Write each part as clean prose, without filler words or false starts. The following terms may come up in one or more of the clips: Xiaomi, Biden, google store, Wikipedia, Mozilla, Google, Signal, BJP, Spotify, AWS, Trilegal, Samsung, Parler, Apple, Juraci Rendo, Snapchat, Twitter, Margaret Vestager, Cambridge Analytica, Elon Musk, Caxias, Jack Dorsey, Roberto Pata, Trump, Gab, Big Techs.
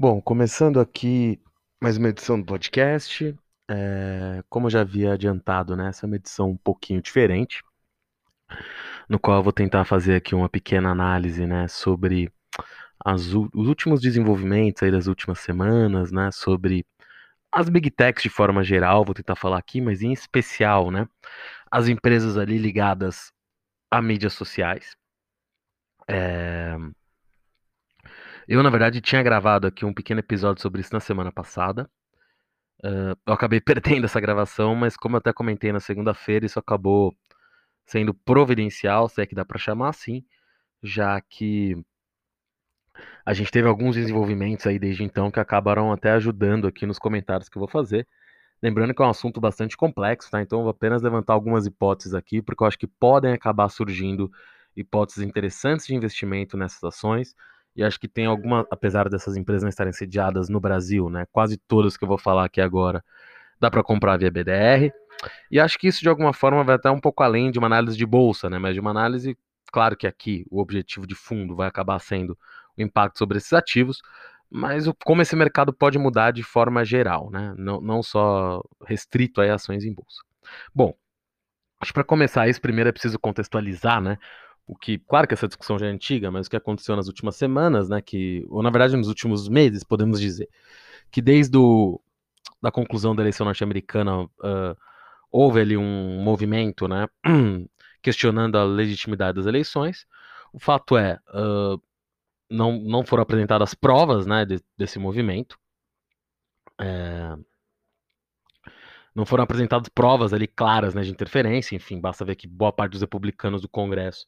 Bom, começando aqui mais uma edição do podcast. Como eu já havia adiantado, né, essa é uma edição um pouquinho diferente, no qual eu vou tentar fazer aqui uma pequena análise, né, sobre os últimos desenvolvimentos aí das últimas semanas, né, sobre as big techs de forma geral, vou tentar falar aqui, mas em especial, né, as empresas ali ligadas a mídias sociais. Eu, na verdade, tinha gravado aqui um pequeno episódio sobre isso na semana passada. Eu acabei perdendo essa gravação, mas como eu até comentei na segunda-feira, isso acabou sendo providencial, se é que dá para chamar assim, já que a gente teve alguns desenvolvimentos aí desde então que acabaram até ajudando aqui nos comentários que eu vou fazer. Lembrando que é um assunto bastante complexo, tá? Então eu vou apenas levantar algumas hipóteses aqui, porque eu acho que podem acabar surgindo hipóteses interessantes de investimento nessas ações. E acho que tem alguma, apesar dessas empresas não estarem sediadas no Brasil, né, quase todas que eu vou falar aqui agora, dá para comprar via BDR. E acho que isso, de alguma forma, vai até um pouco além de uma análise de bolsa, né, mas de uma análise, claro que aqui o objetivo de fundo vai acabar sendo o impacto sobre esses ativos, mas como esse mercado pode mudar de forma geral, né, não só restrito a ações em bolsa. Bom, acho que para começar isso, primeiro é preciso contextualizar, né, o que, claro que essa discussão já é antiga, mas o que aconteceu nas últimas semanas, né, que, ou na verdade nos últimos meses, podemos dizer, que desde a conclusão da eleição norte-americana houve ali um movimento, né, questionando a legitimidade das eleições. O fato é, não foram apresentadas provas, né, desse movimento. Não foram apresentadas provas ali claras, né, de interferência. Enfim, basta ver que boa parte dos republicanos do Congresso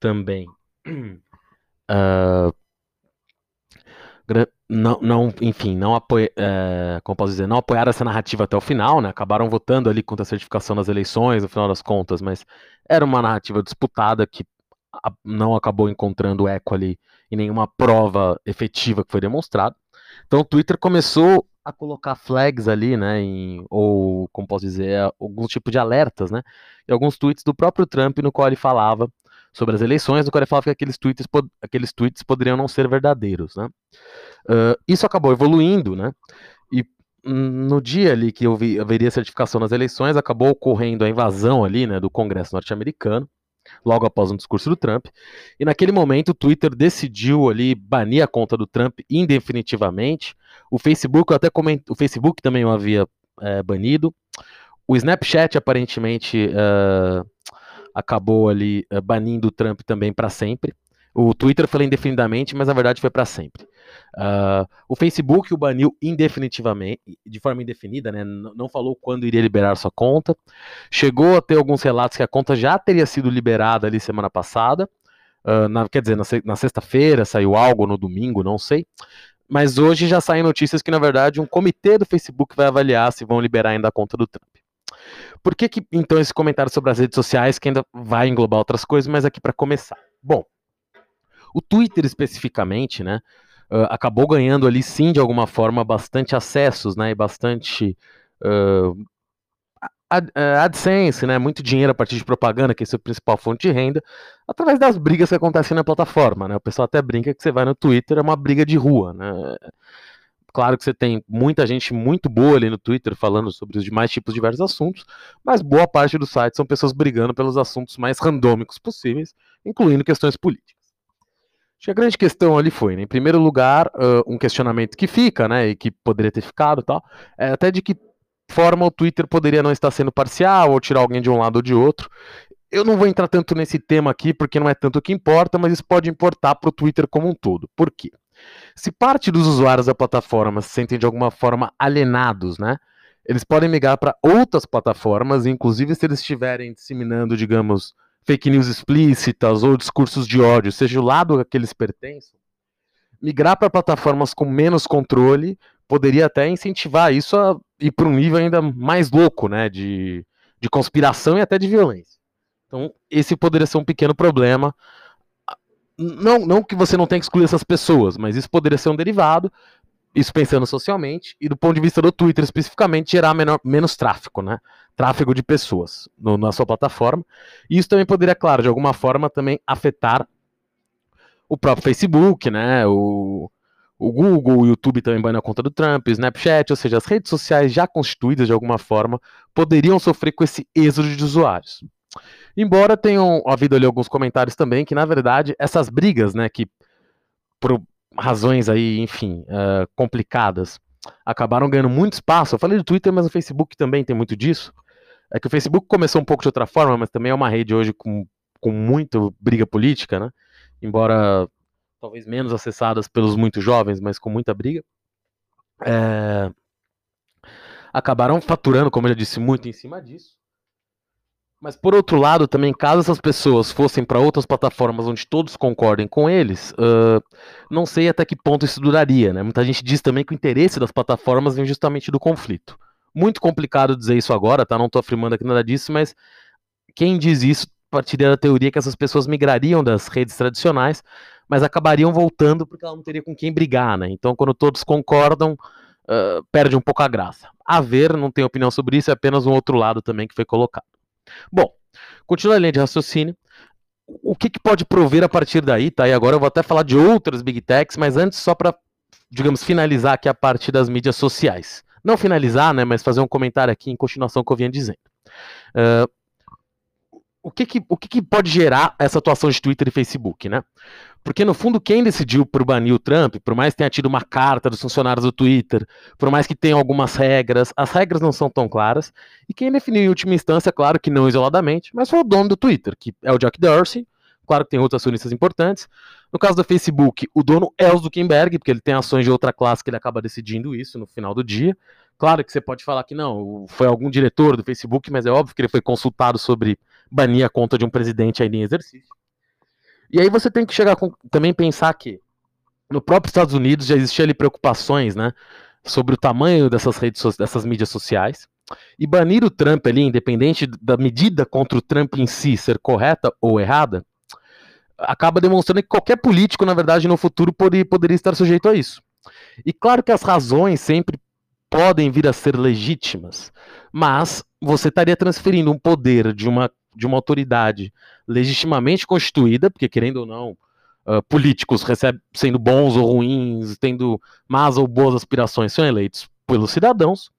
também não apoiaram essa narrativa até o final, né? Acabaram votando ali contra a certificação das eleições, no final das contas, mas era uma narrativa disputada que não acabou encontrando eco ali em nenhuma prova efetiva que foi demonstrada. Então o Twitter começou a colocar flags ali, né, ou, como posso dizer, algum tipo de alertas, né, e alguns tweets do próprio Trump, no qual ele falava sobre as eleições, no qual ele falava que aqueles tweets poderiam não ser verdadeiros, né. Isso acabou evoluindo, né, e no dia ali que haveria certificação nas eleições, acabou ocorrendo a invasão ali, né, do Congresso norte-americano, logo após um discurso do Trump, e naquele momento o Twitter decidiu ali banir a conta do Trump indefinitivamente. O Facebook, o Facebook também o havia banido. O Snapchat aparentemente acabou ali banindo o Trump também para sempre. O Twitter falou indefinidamente, mas na verdade foi para sempre. O Facebook o baniu indefinitivamente, de forma indefinida, né? Não falou quando iria liberar sua conta. Chegou a ter alguns relatos que a conta já teria sido liberada ali semana passada. Na sexta-feira saiu algo, no domingo, não sei. Mas hoje já saem notícias que, na verdade, um comitê do Facebook vai avaliar se vão liberar ainda a conta do Trump. Por que, então, esse comentário sobre as redes sociais, que ainda vai englobar outras coisas, mas aqui para começar? Bom, o Twitter especificamente, né, acabou ganhando ali, sim, de alguma forma, bastante acessos, né, e bastante AdSense, né, muito dinheiro a partir de propaganda, que é a sua principal fonte de renda, através das brigas que acontecem na plataforma, né. O pessoal até brinca que você vai no Twitter, é uma briga de rua, né. Claro que você tem muita gente muito boa ali no Twitter falando sobre os demais tipos de diversos assuntos, mas boa parte do site são pessoas brigando pelos assuntos mais randômicos possíveis, incluindo questões políticas. Acho que a grande questão ali foi, né, em primeiro lugar, um questionamento que fica, né, e que poderia ter ficado e tal, até de que forma o Twitter poderia não estar sendo parcial ou tirar alguém de um lado ou de outro. Eu não vou entrar tanto nesse tema aqui, porque não é tanto o que importa, mas isso pode importar para o Twitter como um todo. Por quê? Se parte dos usuários da plataforma se sentem de alguma forma alienados, né, eles podem migrar para outras plataformas, inclusive se eles estiverem disseminando, digamos, fake news explícitas ou discursos de ódio, seja o lado a que eles pertencem. Migrar para plataformas com menos controle poderia até incentivar isso a ir para um nível ainda mais louco, né, de conspiração e até de violência. Então, esse poderia ser um pequeno problema. Não que você não tenha que excluir essas pessoas, mas isso poderia ser um derivado, isso pensando socialmente, e do ponto de vista do Twitter especificamente, gerar menos tráfego, né? Tráfego de pessoas na sua plataforma. E isso também poderia, claro, de alguma forma também afetar o próprio Facebook, né? O, O Google, o YouTube também banham a conta do Trump, o Snapchat, ou seja, as redes sociais já constituídas de alguma forma poderiam sofrer com esse êxodo de usuários. Embora tenham havido ali alguns comentários também que, na verdade, essas brigas, né, que por razões aí, enfim, complicadas, acabaram ganhando muito espaço. Eu falei do Twitter, mas o Facebook também tem muito disso. É que o Facebook começou um pouco de outra forma, mas também é uma rede hoje com muita briga política, né? Embora talvez menos acessadas pelos muito jovens, mas com muita briga. Acabaram faturando, como eu já disse, muito em cima disso. Mas, por outro lado, também, caso essas pessoas fossem para outras plataformas onde todos concordem com eles, não sei até que ponto isso duraria, né? Muita gente diz também que o interesse das plataformas vem justamente do conflito. Muito complicado dizer isso agora, tá? Não estou afirmando aqui nada disso, mas quem diz isso partiria da teoria que essas pessoas migrariam das redes tradicionais, mas acabariam voltando porque ela não teria com quem brigar, né? Então, quando todos concordam, perde um pouco a graça. A ver, não tenho opinião sobre isso, é apenas um outro lado também que foi colocado. Bom, continuando a linha de raciocínio, o que pode prover a partir daí, tá? E agora eu vou até falar de outras big techs, mas antes só para, digamos, finalizar aqui a parte das mídias sociais. Não finalizar, né, mas fazer um comentário aqui em continuação que eu vinha dizendo. O que pode gerar essa atuação de Twitter e Facebook, né? Porque, no fundo, quem decidiu por banir o Trump, por mais que tenha tido uma carta dos funcionários do Twitter, por mais que tenha algumas regras, as regras não são tão claras, e quem definiu em última instância, claro que não isoladamente, mas foi o dono do Twitter, que é o Jack Dorsey, claro que tem outros acionistas importantes. No caso do Facebook, o dono é o Zuckerberg, porque ele tem ações de outra classe que ele acaba decidindo isso no final do dia. Claro que você pode falar que não, foi algum diretor do Facebook, mas é óbvio que ele foi consultado sobre banir a conta de um presidente aí em exercício. E aí você tem que chegar com, também pensar que no próprio Estados Unidos já existia ali preocupações, né, sobre o tamanho dessas dessas mídias sociais. E banir o Trump ali, independente da medida contra o Trump em si ser correta ou errada, acaba demonstrando que qualquer político, na verdade, no futuro poderia estar sujeito a isso. E claro que as razões sempre podem vir a ser legítimas, mas você estaria transferindo um poder de uma autoridade legitimamente constituída, porque, querendo ou não, políticos sendo bons ou ruins, tendo más ou boas aspirações, são eleitos pelos cidadãos,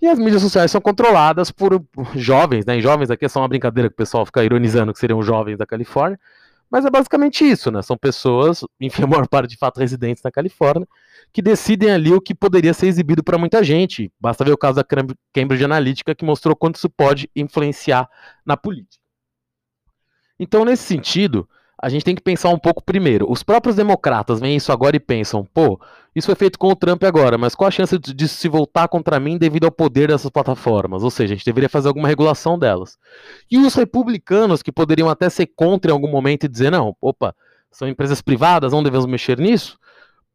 e as mídias sociais são controladas por jovens, né? E jovens aqui é só uma brincadeira que o pessoal fica ironizando que seriam jovens da Califórnia, mas é basicamente isso, né? São pessoas, enfim, a maior parte de fato residentes na Califórnia, que decidem ali o que poderia ser exibido para muita gente. Basta ver o caso da Cambridge Analytica, que mostrou quanto isso pode influenciar na política. Então, nesse sentido, a gente tem que pensar um pouco primeiro. Os próprios democratas veem isso agora e pensam, pô, isso foi feito com o Trump agora, mas qual a chance disso se voltar contra mim devido ao poder dessas plataformas? Ou seja, a gente deveria fazer alguma regulação delas. E os republicanos, que poderiam até ser contra em algum momento e dizer, não, opa, são empresas privadas, não devemos mexer nisso,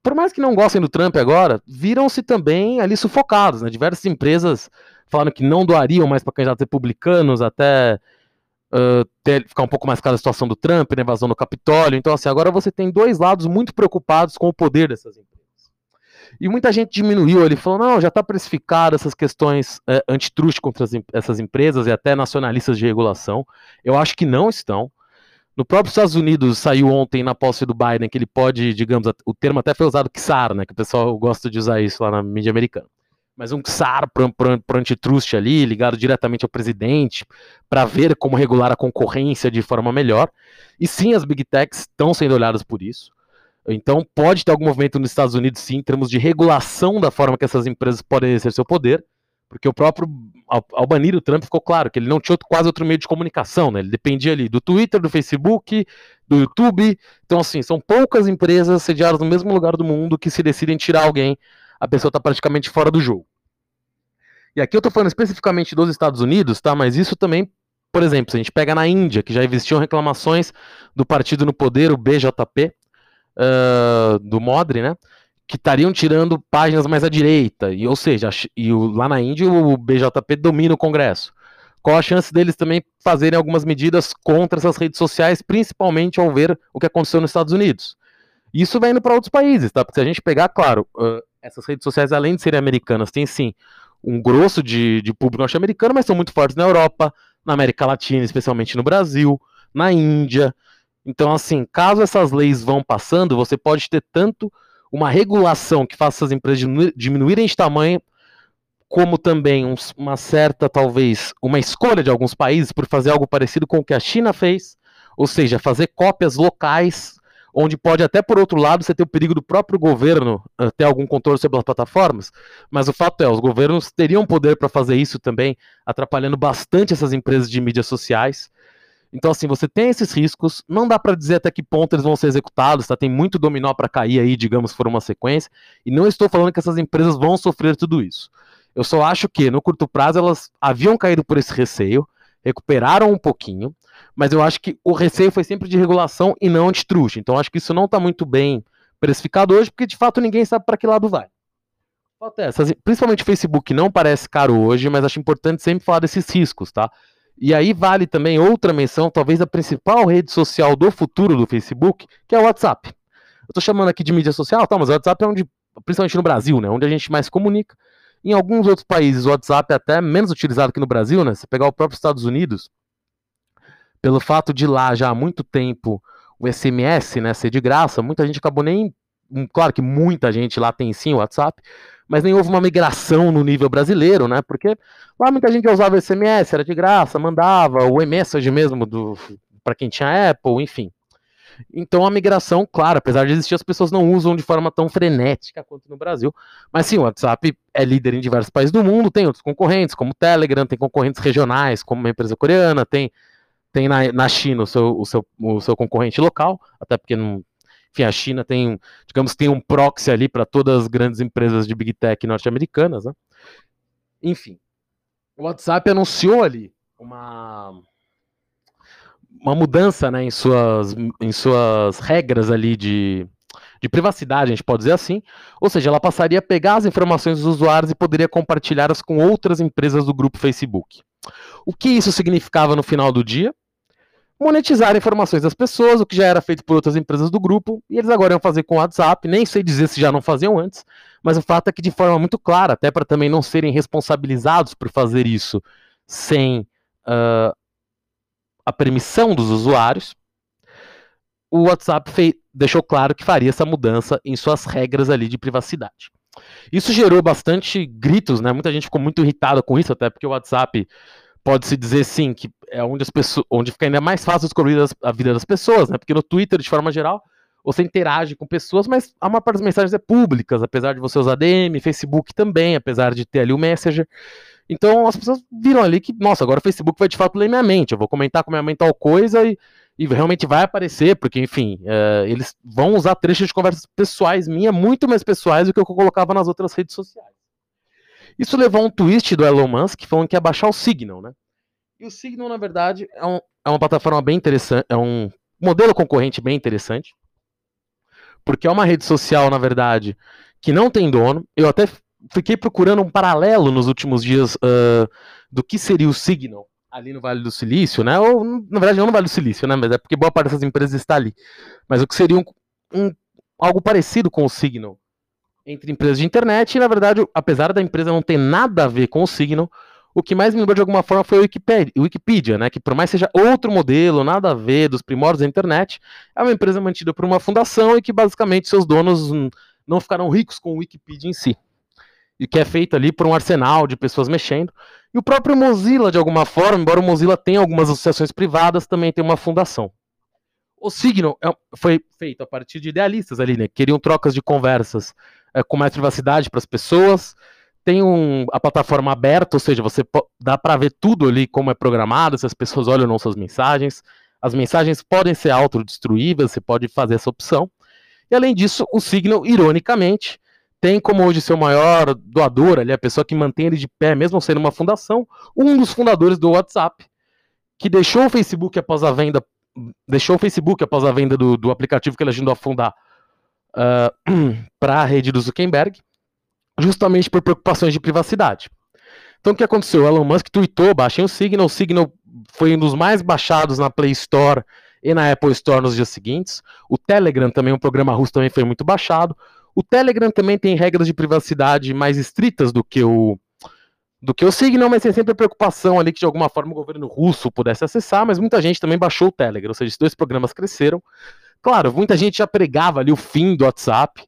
por mais que não gostem do Trump agora, viram-se também ali sufocados, né? Diversas empresas falaram que não doariam mais para candidatos republicanos até... ficar um pouco mais clara a situação do Trump, né, invasão do Capitólio. Então, assim, agora você tem dois lados muito preocupados com o poder dessas empresas. E muita gente diminuiu, ele falou, não, já está precificado essas questões antitruste contra essas empresas e até nacionalistas de regulação. Eu acho que não estão. No próprio Estados Unidos, saiu ontem na posse do Biden que ele pode, digamos, o termo até foi usado, czar, né, que o pessoal gosta de usar isso lá na mídia americana. Mas um czar para antitruste ali, ligado diretamente ao presidente, para ver como regular a concorrência de forma melhor. E sim, as big techs estão sendo olhadas por isso. Então pode ter algum movimento nos Estados Unidos, sim, em termos de regulação da forma que essas empresas podem exercer seu poder, porque o próprio, ao banir o Trump, ficou claro que ele não tinha quase outro meio de comunicação, né? Ele dependia ali do Twitter, do Facebook, do YouTube. Então, assim, são poucas empresas sediadas no mesmo lugar do mundo que se decidem tirar alguém. A pessoa está praticamente fora do jogo. E aqui eu estou falando especificamente dos Estados Unidos, tá? Mas isso também, por exemplo, se a gente pega na Índia, que já existiam reclamações do partido no poder, o BJP, do Modi, né? Que estariam tirando páginas mais à direita. E, ou seja, lá na Índia o BJP domina o Congresso. Qual a chance deles também fazerem algumas medidas contra essas redes sociais, principalmente ao ver o que aconteceu nos Estados Unidos? Isso vai indo para outros países, tá? Porque se a gente pegar, claro... essas redes sociais, além de serem americanas, têm sim um grosso de público norte-americano, mas são muito fortes na Europa, na América Latina, especialmente no Brasil, na Índia. Então, assim, caso essas leis vão passando, você pode ter tanto uma regulação que faça as empresas diminuírem de tamanho, como também uma certa, talvez, uma escolha de alguns países por fazer algo parecido com o que a China fez, ou seja, fazer cópias locais, onde pode até, por outro lado, você ter o perigo do próprio governo ter algum controle sobre as plataformas, mas o fato é, os governos teriam poder para fazer isso também, atrapalhando bastante essas empresas de mídias sociais. Então, assim, você tem esses riscos, não dá para dizer até que ponto eles vão ser executados, tá? Tem muito dominó para cair aí, digamos, se for uma sequência, e não estou falando que essas empresas vão sofrer tudo isso. Eu só acho que, no curto prazo, elas haviam caído por esse receio, recuperaram um pouquinho, mas eu acho que o receio foi sempre de regulação e não de truxa. Então acho que isso não está muito bem precificado hoje, porque de fato ninguém sabe para que lado vai. Principalmente o Facebook não parece caro hoje, mas acho importante sempre falar desses riscos, tá? E aí vale também outra menção, talvez a principal rede social do futuro do Facebook, que é o WhatsApp. Eu estou chamando aqui de mídia social, tá, mas o WhatsApp é onde, principalmente no Brasil, né, onde a gente mais comunica. Em alguns outros países, o WhatsApp é até menos utilizado que no Brasil, né? Se pegar o próprio Estados Unidos, pelo fato de lá já há muito tempo o SMS, né, ser de graça, muita gente acabou nem... Claro que muita gente lá tem sim o WhatsApp, mas nem houve uma migração no nível brasileiro, né? Porque lá muita gente usava o SMS, era de graça, mandava, o e-message mesmo para quem tinha Apple, enfim. Então a migração, claro, apesar de existir, as pessoas não usam de forma tão frenética quanto no Brasil. Mas sim, o WhatsApp é líder em diversos países do mundo, tem outros concorrentes, como o Telegram, tem concorrentes regionais, como uma empresa coreana, tem na China o seu concorrente local, até porque não, enfim, a China tem, digamos, tem um proxy ali para todas as grandes empresas de Big Tech norte-americanas, né? Enfim, o WhatsApp anunciou ali uma mudança, né, em suas regras ali de privacidade, a gente pode dizer assim, ou seja, ela passaria a pegar as informações dos usuários e poderia compartilhá-las com outras empresas do grupo Facebook. O que isso significava no final do dia? Monetizar informações das pessoas, o que já era feito por outras empresas do grupo, e eles agora iam fazer com o WhatsApp, nem sei dizer se já não faziam antes, mas o fato é que de forma muito clara, até para também não serem responsabilizados por fazer isso sem... a permissão dos usuários, o WhatsApp deixou claro que faria essa mudança em suas regras ali de privacidade. Isso gerou bastante gritos, né? Muita gente ficou muito irritada com isso, até porque o WhatsApp pode-se dizer, sim, que é onde fica ainda mais fácil descobrir a vida das pessoas, né? Porque no Twitter, de forma geral, você interage com pessoas, mas a maior parte das mensagens é públicas, apesar de você usar DM, Facebook também, apesar de ter ali o Messenger. Então as pessoas viram ali que, nossa, agora o Facebook vai de fato ler minha mente, eu vou comentar com minha mãe tal coisa e realmente vai aparecer, porque, enfim, eles vão usar trechos de conversas pessoais minhas, muito mais pessoais do que eu colocava nas outras redes sociais. Isso levou a um tweet do Elon Musk falando que ia baixar o Signal, né? E o Signal, na verdade, é uma plataforma bem interessante, é um modelo concorrente bem interessante, porque é uma rede social, na verdade, que não tem dono. Eu até fiquei procurando um paralelo nos últimos dias do que seria o Signal ali no Vale do Silício, né? Ou, na verdade, não no Vale do Silício, né? Mas é porque boa parte dessas empresas está ali. Mas o que seria algo parecido com o Signal entre empresas de internet. E, na verdade, apesar da empresa não ter nada a ver com o Signal, o que mais me lembrou de alguma forma foi o Wikipedia, né? Que por mais seja outro modelo, nada a ver, dos primórdios da internet, é uma empresa mantida por uma fundação e que basicamente seus donos não ficaram ricos com o Wikipedia em si. E que é feito ali por um arsenal de pessoas mexendo. E o próprio Mozilla, de alguma forma, embora o Mozilla tenha algumas associações privadas, também tem uma fundação. O Signal foi feito a partir de idealistas ali, né? Queriam trocas de conversas com mais privacidade para as pessoas. Tem a plataforma aberta, ou seja, você dá para ver tudo ali como é programado, se as pessoas olham ou não suas mensagens. As mensagens podem ser autodestruídas, você pode fazer essa opção. E além disso, o Signal, ironicamente, tem como hoje seu maior doador, ali, a pessoa que mantém ele de pé, mesmo sendo uma fundação, um dos fundadores do WhatsApp, que deixou o Facebook após a venda do aplicativo que ele ajudou a fundar para a rede do Zuckerberg, justamente por preocupações de privacidade. Então o que aconteceu? O Elon Musk tweetou, baixem o Signal foi um dos mais baixados na Play Store e na Apple Store nos dias seguintes, o Telegram também, um programa russo também foi muito baixado, o Telegram também tem regras de privacidade mais estritas do que o Signal, mas tem sempre a preocupação ali que de alguma forma o governo russo pudesse acessar, mas muita gente também baixou o Telegram, ou seja, esses dois programas cresceram. Claro, muita gente já pregava ali o fim do WhatsApp,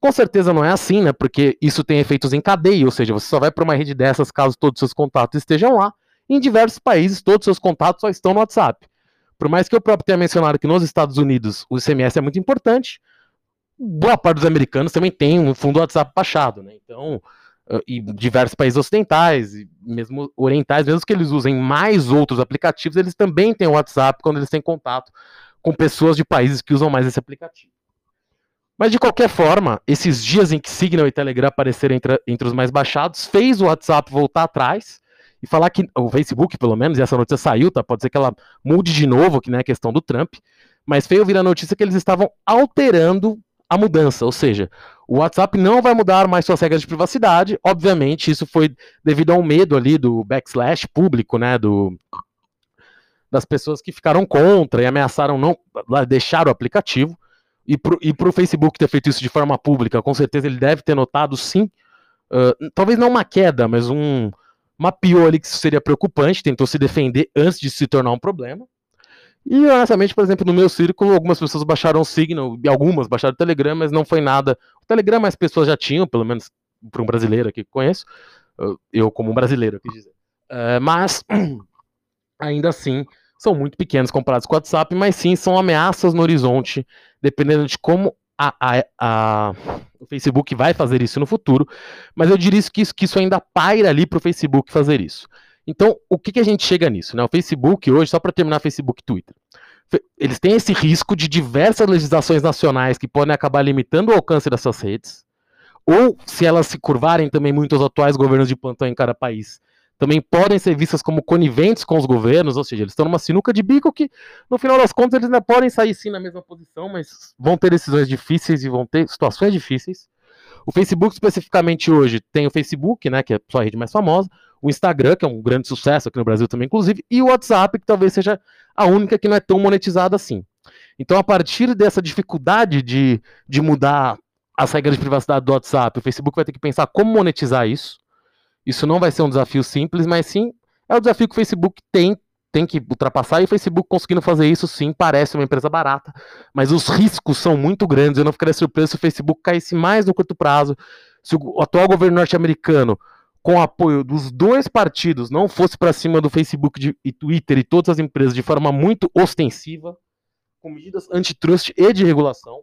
Com certeza não é assim, né? Porque isso tem efeitos em cadeia, ou seja, você só vai para uma rede dessas caso todos os seus contatos estejam lá. Em diversos países, todos os seus contatos só estão no WhatsApp. Por mais que eu próprio tenha mencionado que nos Estados Unidos o ICMS é muito importante, boa parte dos americanos também tem um fundo WhatsApp baixado, né? Então, e diversos países ocidentais, e mesmo orientais, mesmo que eles usem mais outros aplicativos, eles também têm o WhatsApp quando eles têm contato com pessoas de países que usam mais esse aplicativo. Mas, de qualquer forma, esses dias em que Signal e Telegram apareceram entre os mais baixados, fez o WhatsApp voltar atrás e falar que, o Facebook, pelo menos, e essa notícia saiu, tá? Pode ser que ela mude de novo, que não é questão do Trump, mas veio vir a notícia que eles estavam alterando a mudança, ou seja, o WhatsApp não vai mudar mais suas regras de privacidade. Obviamente, isso foi devido ao medo ali do backslash público, né, das pessoas que ficaram contra e ameaçaram não deixar o aplicativo. E pro Facebook ter feito isso de forma pública, com certeza ele deve ter notado, sim, talvez não uma queda, mas uma piora ali que seria preocupante, tentou se defender antes de se tornar um problema. E, honestamente, por exemplo, no meu círculo, algumas pessoas baixaram o Signal, e algumas baixaram o Telegram, mas não foi nada. O Telegram as pessoas já tinham, pelo menos para um brasileiro aqui que conheço, eu como um brasileiro, quis dizer. Mas, ainda assim, são muito pequenos comparados com o WhatsApp, mas sim, são ameaças no horizonte, dependendo de como o Facebook vai fazer isso no futuro, mas eu diria que isso ainda paira ali para o Facebook fazer isso. Então, o que a gente chega nisso, né? O Facebook hoje, só para terminar, Facebook e Twitter, eles têm esse risco de diversas legislações nacionais que podem acabar limitando o alcance das suas redes, ou se elas se curvarem também muito aos atuais governos de plantão em cada país, também podem ser vistas como coniventes com os governos, ou seja, eles estão numa sinuca de bico que, no final das contas, eles ainda podem sair sim na mesma posição, mas vão ter decisões difíceis e vão ter situações difíceis. O Facebook, especificamente hoje, tem o Facebook, né, que é a sua rede mais famosa, o Instagram, que é um grande sucesso aqui no Brasil também, inclusive, e o WhatsApp, que talvez seja a única que não é tão monetizada assim. Então, a partir dessa dificuldade de mudar as regras de privacidade do WhatsApp, o Facebook vai ter que pensar como monetizar isso. Isso não vai ser um desafio simples, mas sim, é o desafio que o Facebook tem que ultrapassar, e o Facebook conseguindo fazer isso, sim, parece uma empresa barata, mas os riscos são muito grandes. Eu não ficaria surpreso se o Facebook caísse mais no curto prazo, se o atual governo norte-americano, com o apoio dos dois partidos, não fosse para cima do Facebook e Twitter e todas as empresas de forma muito ostensiva, com medidas antitrust e de regulação.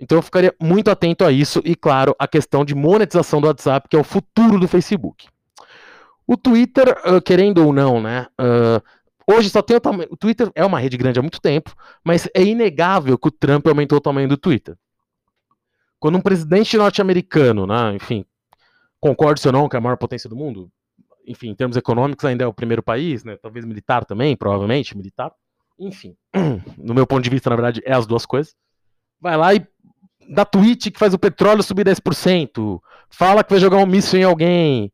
Então eu ficaria muito atento a isso e, claro, a questão de monetização do WhatsApp, que é o futuro do Facebook. O Twitter, querendo ou não, né? Hoje só tem o tamanho. O Twitter é uma rede grande há muito tempo, mas é inegável que o Trump aumentou o tamanho do Twitter. Quando um presidente norte-americano, né, enfim, concorde ou não, que é a maior potência do mundo, enfim, em termos econômicos ainda é o primeiro país, né? Talvez militar também, provavelmente, militar, enfim, no meu ponto de vista, na verdade, é as duas coisas, vai lá e dá tweet que faz o petróleo subir 10%, fala que vai jogar um míssil em alguém,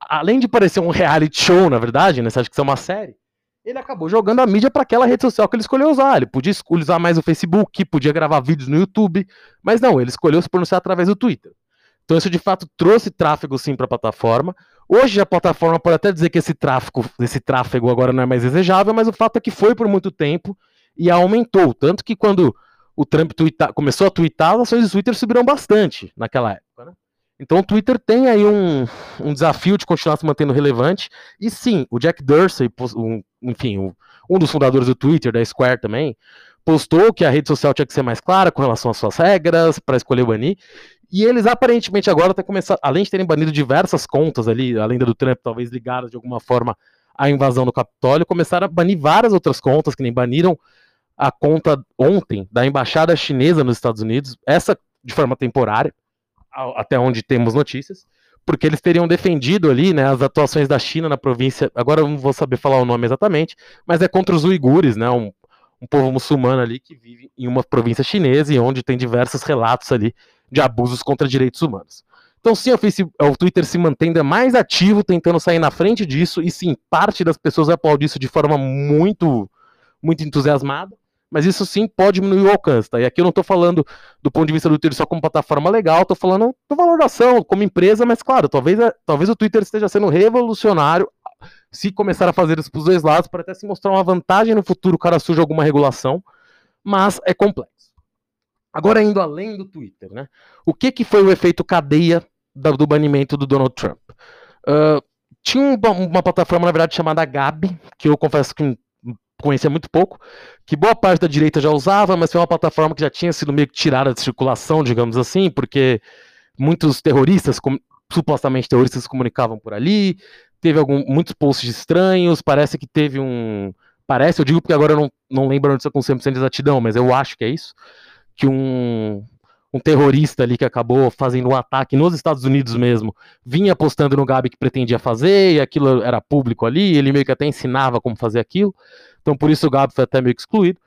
além de parecer um reality show, na verdade, né? Você acha que isso é uma série? Ele acabou jogando a mídia para aquela rede social que ele escolheu usar. Ele podia usar mais o Facebook, podia gravar vídeos no YouTube, mas não, ele escolheu se pronunciar através do Twitter. Então isso de fato trouxe tráfego sim para a plataforma. Hoje a plataforma pode até dizer que esse tráfego agora não é mais desejável, mas o fato é que foi por muito tempo e aumentou. Tanto que quando o Trump começou a twittar, as ações do Twitter subiram bastante naquela época, né? Então o Twitter tem aí um desafio de continuar se mantendo relevante. E sim, o Jack Dorsey, um dos fundadores do Twitter, da Square também, postou que a rede social tinha que ser mais clara com relação às suas regras para escolher banir. E eles aparentemente agora até começaram, além de terem banido diversas contas ali, além da do Trump, talvez ligadas de alguma forma à invasão do Capitólio, começaram a banir várias outras contas, que nem baniram a conta ontem da embaixada chinesa nos Estados Unidos, essa de forma temporária, até onde temos notícias, porque eles teriam defendido ali, né, as atuações da China na província, agora eu não vou saber falar o nome exatamente, mas é contra os uigures, né, um povo muçulmano ali que vive em uma província chinesa e onde tem diversos relatos ali de abusos contra direitos humanos. Então sim, o Twitter se mantendo mais ativo, tentando sair na frente disso, e sim, parte das pessoas aplaudem isso de forma muito, muito entusiasmada, mas isso sim pode diminuir o alcance, tá? E aqui eu não estou falando do ponto de vista do Twitter só como plataforma legal, estou falando do valor da ação, como empresa, mas claro, talvez o Twitter esteja sendo revolucionário se começar a fazer isso para os dois lados, para até se mostrar uma vantagem no futuro, caso surja alguma regulação, mas é complexo. Agora, indo além do Twitter, né? O que, que foi o efeito cadeia do banimento do Donald Trump? Tinha uma plataforma, na verdade, chamada Gab, que eu confesso que conhecia muito pouco, que boa parte da direita já usava, mas foi uma plataforma que já tinha sido meio que tirada de circulação, digamos assim, porque muitos terroristas, supostamente terroristas, se comunicavam por ali, teve muitos posts estranhos, parece que teve um... Parece, eu digo porque agora eu não lembro onde isso é com 100% de exatidão, mas eu acho que é isso, que um terrorista ali que acabou fazendo um ataque nos Estados Unidos mesmo, vinha postando no Gabi que pretendia fazer, e aquilo era público ali, ele meio que até ensinava como fazer aquilo, então por isso o Gabi foi até meio que excluído.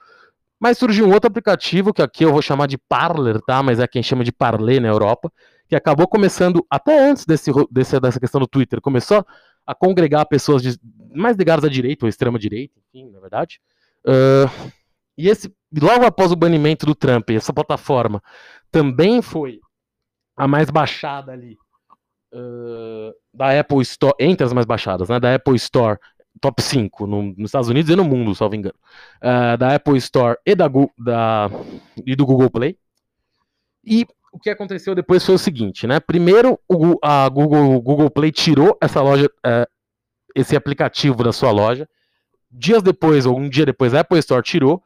Mas surgiu um outro aplicativo, que aqui eu vou chamar de Parler, tá? Mas é quem chama de Parler na Europa, que acabou começando, até antes dessa questão do Twitter, começou a congregar pessoas mais ligadas à direita, ou extrema-direita, enfim, na verdade, e logo após o banimento do Trump, essa plataforma também foi a mais baixada ali da Apple Store, entre as mais baixadas, né, da Apple Store, top 5 nos Estados Unidos e no mundo, salvo engano, da Apple Store e do Google Play. E o que aconteceu depois foi o seguinte, né? Primeiro, o Google Play tirou essa loja, esse aplicativo da sua loja. Dias depois, ou um dia depois, a Apple Store tirou.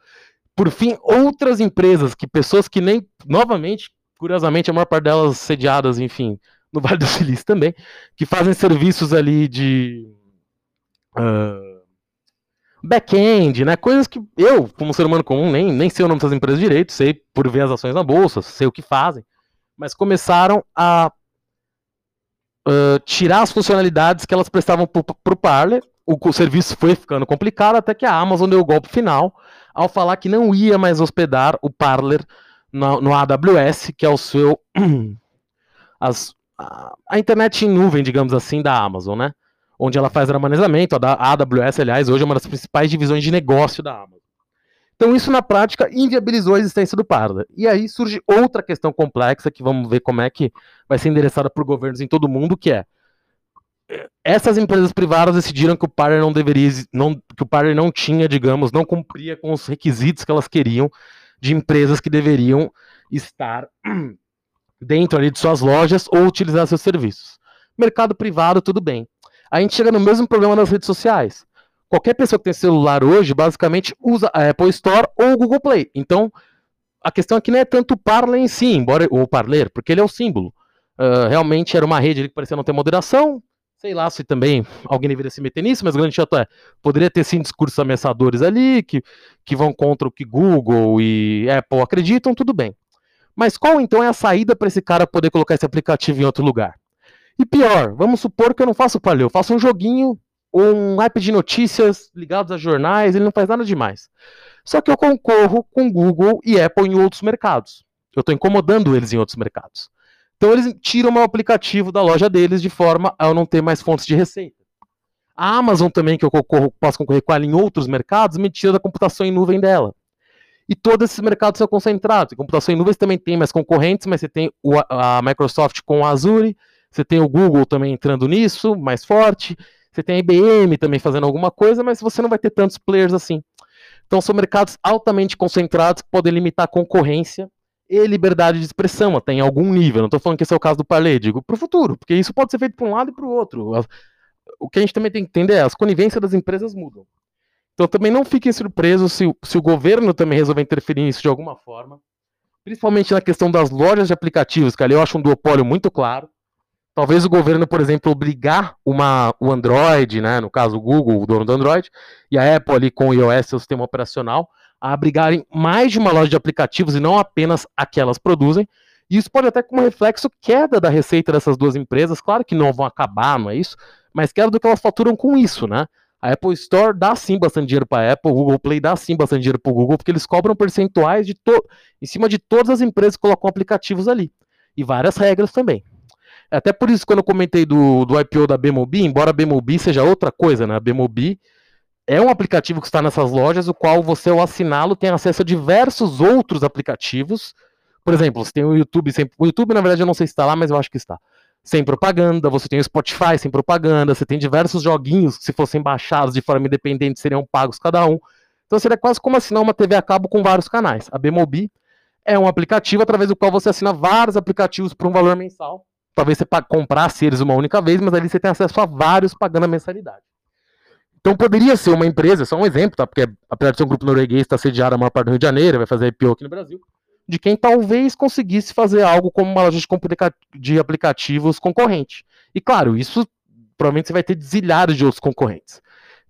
Por fim, outras empresas, pessoas que nem, novamente, curiosamente, a maior parte delas sediadas, enfim, no Vale do Silício também, que fazem serviços ali de back-end, né? Coisas que eu, como ser humano comum, nem sei o nome dessas empresas direito, sei por ver as ações na bolsa, sei o que fazem, mas começaram a tirar as funcionalidades que elas prestavam para o Parler. O serviço foi ficando complicado até que a Amazon deu o golpe final ao falar que não ia mais hospedar o Parler no AWS, que é o seu a internet em nuvem, digamos assim, da Amazon, né? Onde ela faz armazenamento. A AWS, aliás, hoje é uma das principais divisões de negócio da Amazon. Então isso, na prática, inviabilizou a existência do Parler. E aí surge outra questão complexa, que vamos ver como é que vai ser endereçada por governos em todo o mundo, que é: essas empresas privadas decidiram que o Parler não deveria, que o Parler não tinha, digamos, não cumpria com os requisitos que elas queriam de empresas que deveriam estar dentro ali de suas lojas ou utilizar seus serviços. Mercado privado, tudo bem. A gente chega no mesmo problema das redes sociais. Qualquer pessoa que tem celular hoje, basicamente, usa a Apple Store ou o Google Play. Então, a questão aqui não é tanto o Parler em si, ou o Parler, porque ele é o símbolo. Realmente era uma rede ali que parecia não ter moderação. Sei lá se também alguém deveria se meter nisso, mas o grande chato é, poderia ter sim discursos ameaçadores ali, que vão contra o que Google e Apple acreditam, tudo bem. Mas qual então é a saída para esse cara poder colocar esse aplicativo em outro lugar? E pior, vamos supor que eu não faço o Parler, eu faço um joguinho, ou um app de notícias ligados a jornais, ele não faz nada demais. Só que eu concorro com Google e Apple em outros mercados. Eu estou incomodando eles em outros mercados. Então eles tiram o aplicativo da loja deles de forma a eu não ter mais fontes de receita. A Amazon também, que eu posso concorrer com ela em outros mercados, me tira da computação em nuvem dela. E todos esses mercados são concentrados. Computação em nuvem também tem mais concorrentes, mas você tem a Microsoft com a Azure, você tem o Google também entrando nisso, mais forte. Você tem a IBM também fazendo alguma coisa, mas você não vai ter tantos players assim. Então são mercados altamente concentrados que podem limitar a concorrência e liberdade de expressão até em algum nível. Não estou falando que esse é o caso do Parler, digo para o futuro, porque isso pode ser feito para um lado e para o outro. O que a gente também tem que entender é as conivências das empresas mudam. Então também não fiquem surpresos se o governo também resolver interferir nisso de alguma forma, principalmente na questão das lojas de aplicativos, que ali eu acho um duopólio muito claro. Talvez o governo, por exemplo, obrigar o Android, né, no caso o Google, o dono do Android, e a Apple ali com o iOS, seu sistema operacional, a abrigarem mais de uma loja de aplicativos e não apenas a que elas produzem. E isso pode até como reflexo queda da receita dessas duas empresas. Claro que não vão acabar, não é isso, mas queda do que elas faturam com isso, né? A Apple Store dá sim bastante dinheiro para a Apple, o Google Play dá sim bastante dinheiro para o Google, porque eles cobram percentuais em cima de todas as empresas que colocam aplicativos ali. E várias regras também. Até por isso, quando eu comentei do IPO da Bemobi, embora a Bemobi seja outra coisa, né? A Bemobi é um aplicativo que está nessas lojas, o qual você, ao assiná-lo, tem acesso a diversos outros aplicativos. Por exemplo, você tem o YouTube, o YouTube, na verdade, eu não sei se está lá, mas eu acho que está. Sem propaganda, você tem o Spotify sem propaganda, você tem diversos joguinhos que, se fossem baixados de forma independente, seriam pagos cada um. Então, seria quase como assinar uma TV a cabo com vários canais. A Bemobi é um aplicativo através do qual você assina vários aplicativos por um valor mensal. Talvez você comprasse eles uma única vez, mas ali você tem acesso a vários pagando a mensalidade. Então poderia ser uma empresa, só um exemplo, tá? Porque apesar de ser um grupo norueguês, está sediado a maior parte do Rio de Janeiro, vai fazer IPO aqui no Brasil, de quem talvez conseguisse fazer algo como uma loja de aplicativos concorrente. E claro, isso provavelmente você vai ter zilhares de outros concorrentes.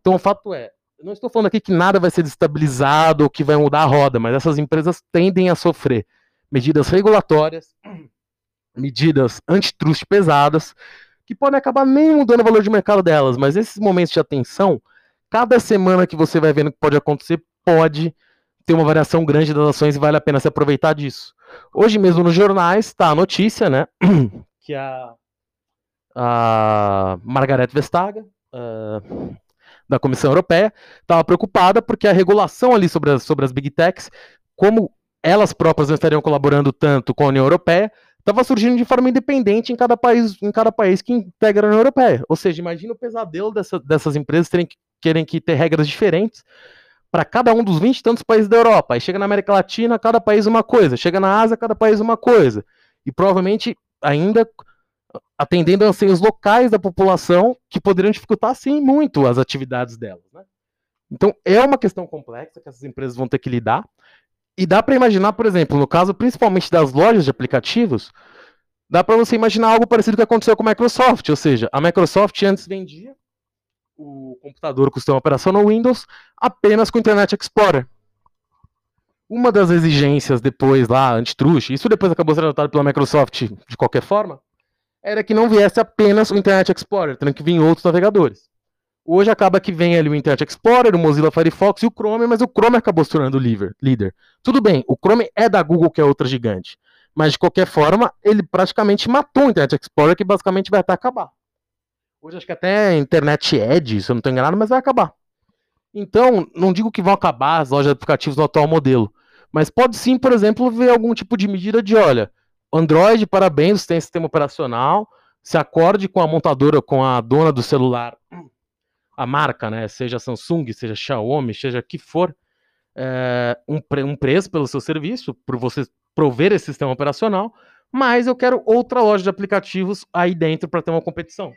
Então o fato é, eu não estou falando aqui que nada vai ser desestabilizado ou que vai mudar a roda, mas essas empresas tendem a sofrer medidas regulatórias, medidas antitrust pesadas, que podem acabar nem mudando o valor de mercado delas, mas esses momentos de atenção, cada semana que você vai vendo o que pode acontecer, pode ter uma variação grande das ações e vale a pena se aproveitar disso. Hoje mesmo nos jornais está a notícia, né, que a Margaret Vestager, da Comissão Europeia, estava preocupada porque a regulação ali sobre as Big Techs, como elas próprias não estariam colaborando tanto com a União Europeia, estava surgindo de forma independente em cada país que integra a União Europeia. Ou seja, imagina o pesadelo dessas empresas terem que ter regras diferentes para cada um dos 20 e tantos países da Europa. Aí chega na América Latina, cada país uma coisa. Chega na Ásia, cada país uma coisa. E provavelmente ainda atendendo a anseios locais da população que poderiam dificultar, sim, muito as atividades delas, né? Então é uma questão complexa que essas empresas vão ter que lidar. E dá para imaginar, por exemplo, no caso principalmente das lojas de aplicativos, dá para você imaginar algo parecido que aconteceu com a Microsoft, ou seja, a Microsoft antes vendia o computador com o sistema operacional Windows apenas com o Internet Explorer. Uma das exigências depois lá, antitrust, isso depois acabou sendo adotado pela Microsoft de qualquer forma, era que não viesse apenas o Internet Explorer, tendo que vir outros navegadores. Hoje acaba que vem ali o Internet Explorer, o Mozilla Firefox e o Chrome, mas o Chrome acabou se tornando líder. Tudo bem, o Chrome é da Google, que é outra gigante, mas de qualquer forma, ele praticamente matou o Internet Explorer, que basicamente vai até acabar. Hoje acho que até a Internet Edge, se eu não estou enganado, mas vai acabar. Então, não digo que vão acabar as lojas de aplicativos no atual modelo, mas pode sim, por exemplo, ver algum tipo de medida de, olha, Android, parabéns, você tem sistema operacional, se acorde com a montadora, com a dona do celular, a marca, né, seja Samsung, seja Xiaomi, seja que for, um preço pelo seu serviço, por você prover esse sistema operacional, mas eu quero outra loja de aplicativos aí dentro para ter uma competição.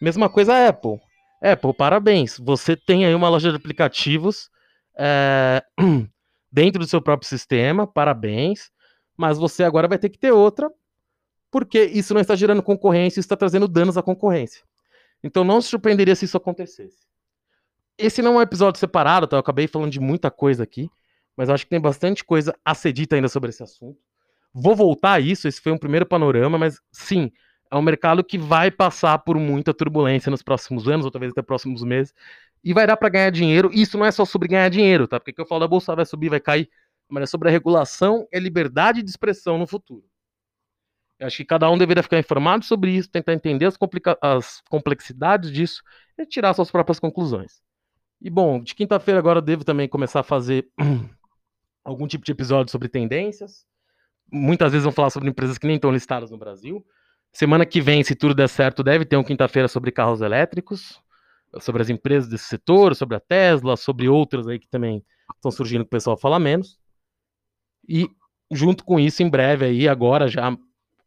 Mesma coisa a Apple. Apple, parabéns, você tem aí uma loja de aplicativos dentro do seu próprio sistema, parabéns, mas você agora vai ter que ter outra, porque isso não está gerando concorrência, isso está trazendo danos à concorrência. Então não se surpreenderia se isso acontecesse. Esse não é um episódio separado, tá? Eu acabei falando de muita coisa aqui, mas acho que tem bastante coisa a ser dita ainda sobre esse assunto. Vou voltar a isso, esse foi um primeiro panorama, mas sim, é um mercado que vai passar por muita turbulência nos próximos anos, ou talvez até próximos meses, e vai dar para ganhar dinheiro. Isso não é só sobre ganhar dinheiro, tá? Porque que eu falo da bolsa vai subir, vai cair, mas é sobre a regulação e a liberdade de expressão no futuro. Eu acho que cada um deveria ficar informado sobre isso, tentar entender as complexidades disso e tirar suas próprias conclusões. E, bom, de quinta-feira agora eu devo também começar a fazer algum tipo de episódio sobre tendências. Muitas vezes vão falar sobre empresas que nem estão listadas no Brasil. Semana que vem, se tudo der certo, deve ter um quinta-feira sobre carros elétricos, sobre as empresas desse setor, sobre a Tesla, sobre outras aí que também estão surgindo que o pessoal fala menos. E, junto com isso, em breve aí, agora já,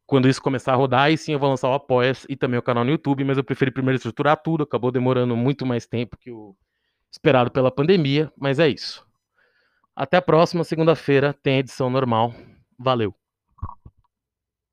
quando isso começar a rodar, aí sim eu vou lançar o Apoia-se e também o canal no YouTube, mas eu preferi primeiro estruturar tudo, acabou demorando muito mais tempo que o esperado pela pandemia, mas é isso. Até a próxima segunda-feira, tem a edição normal. Valeu!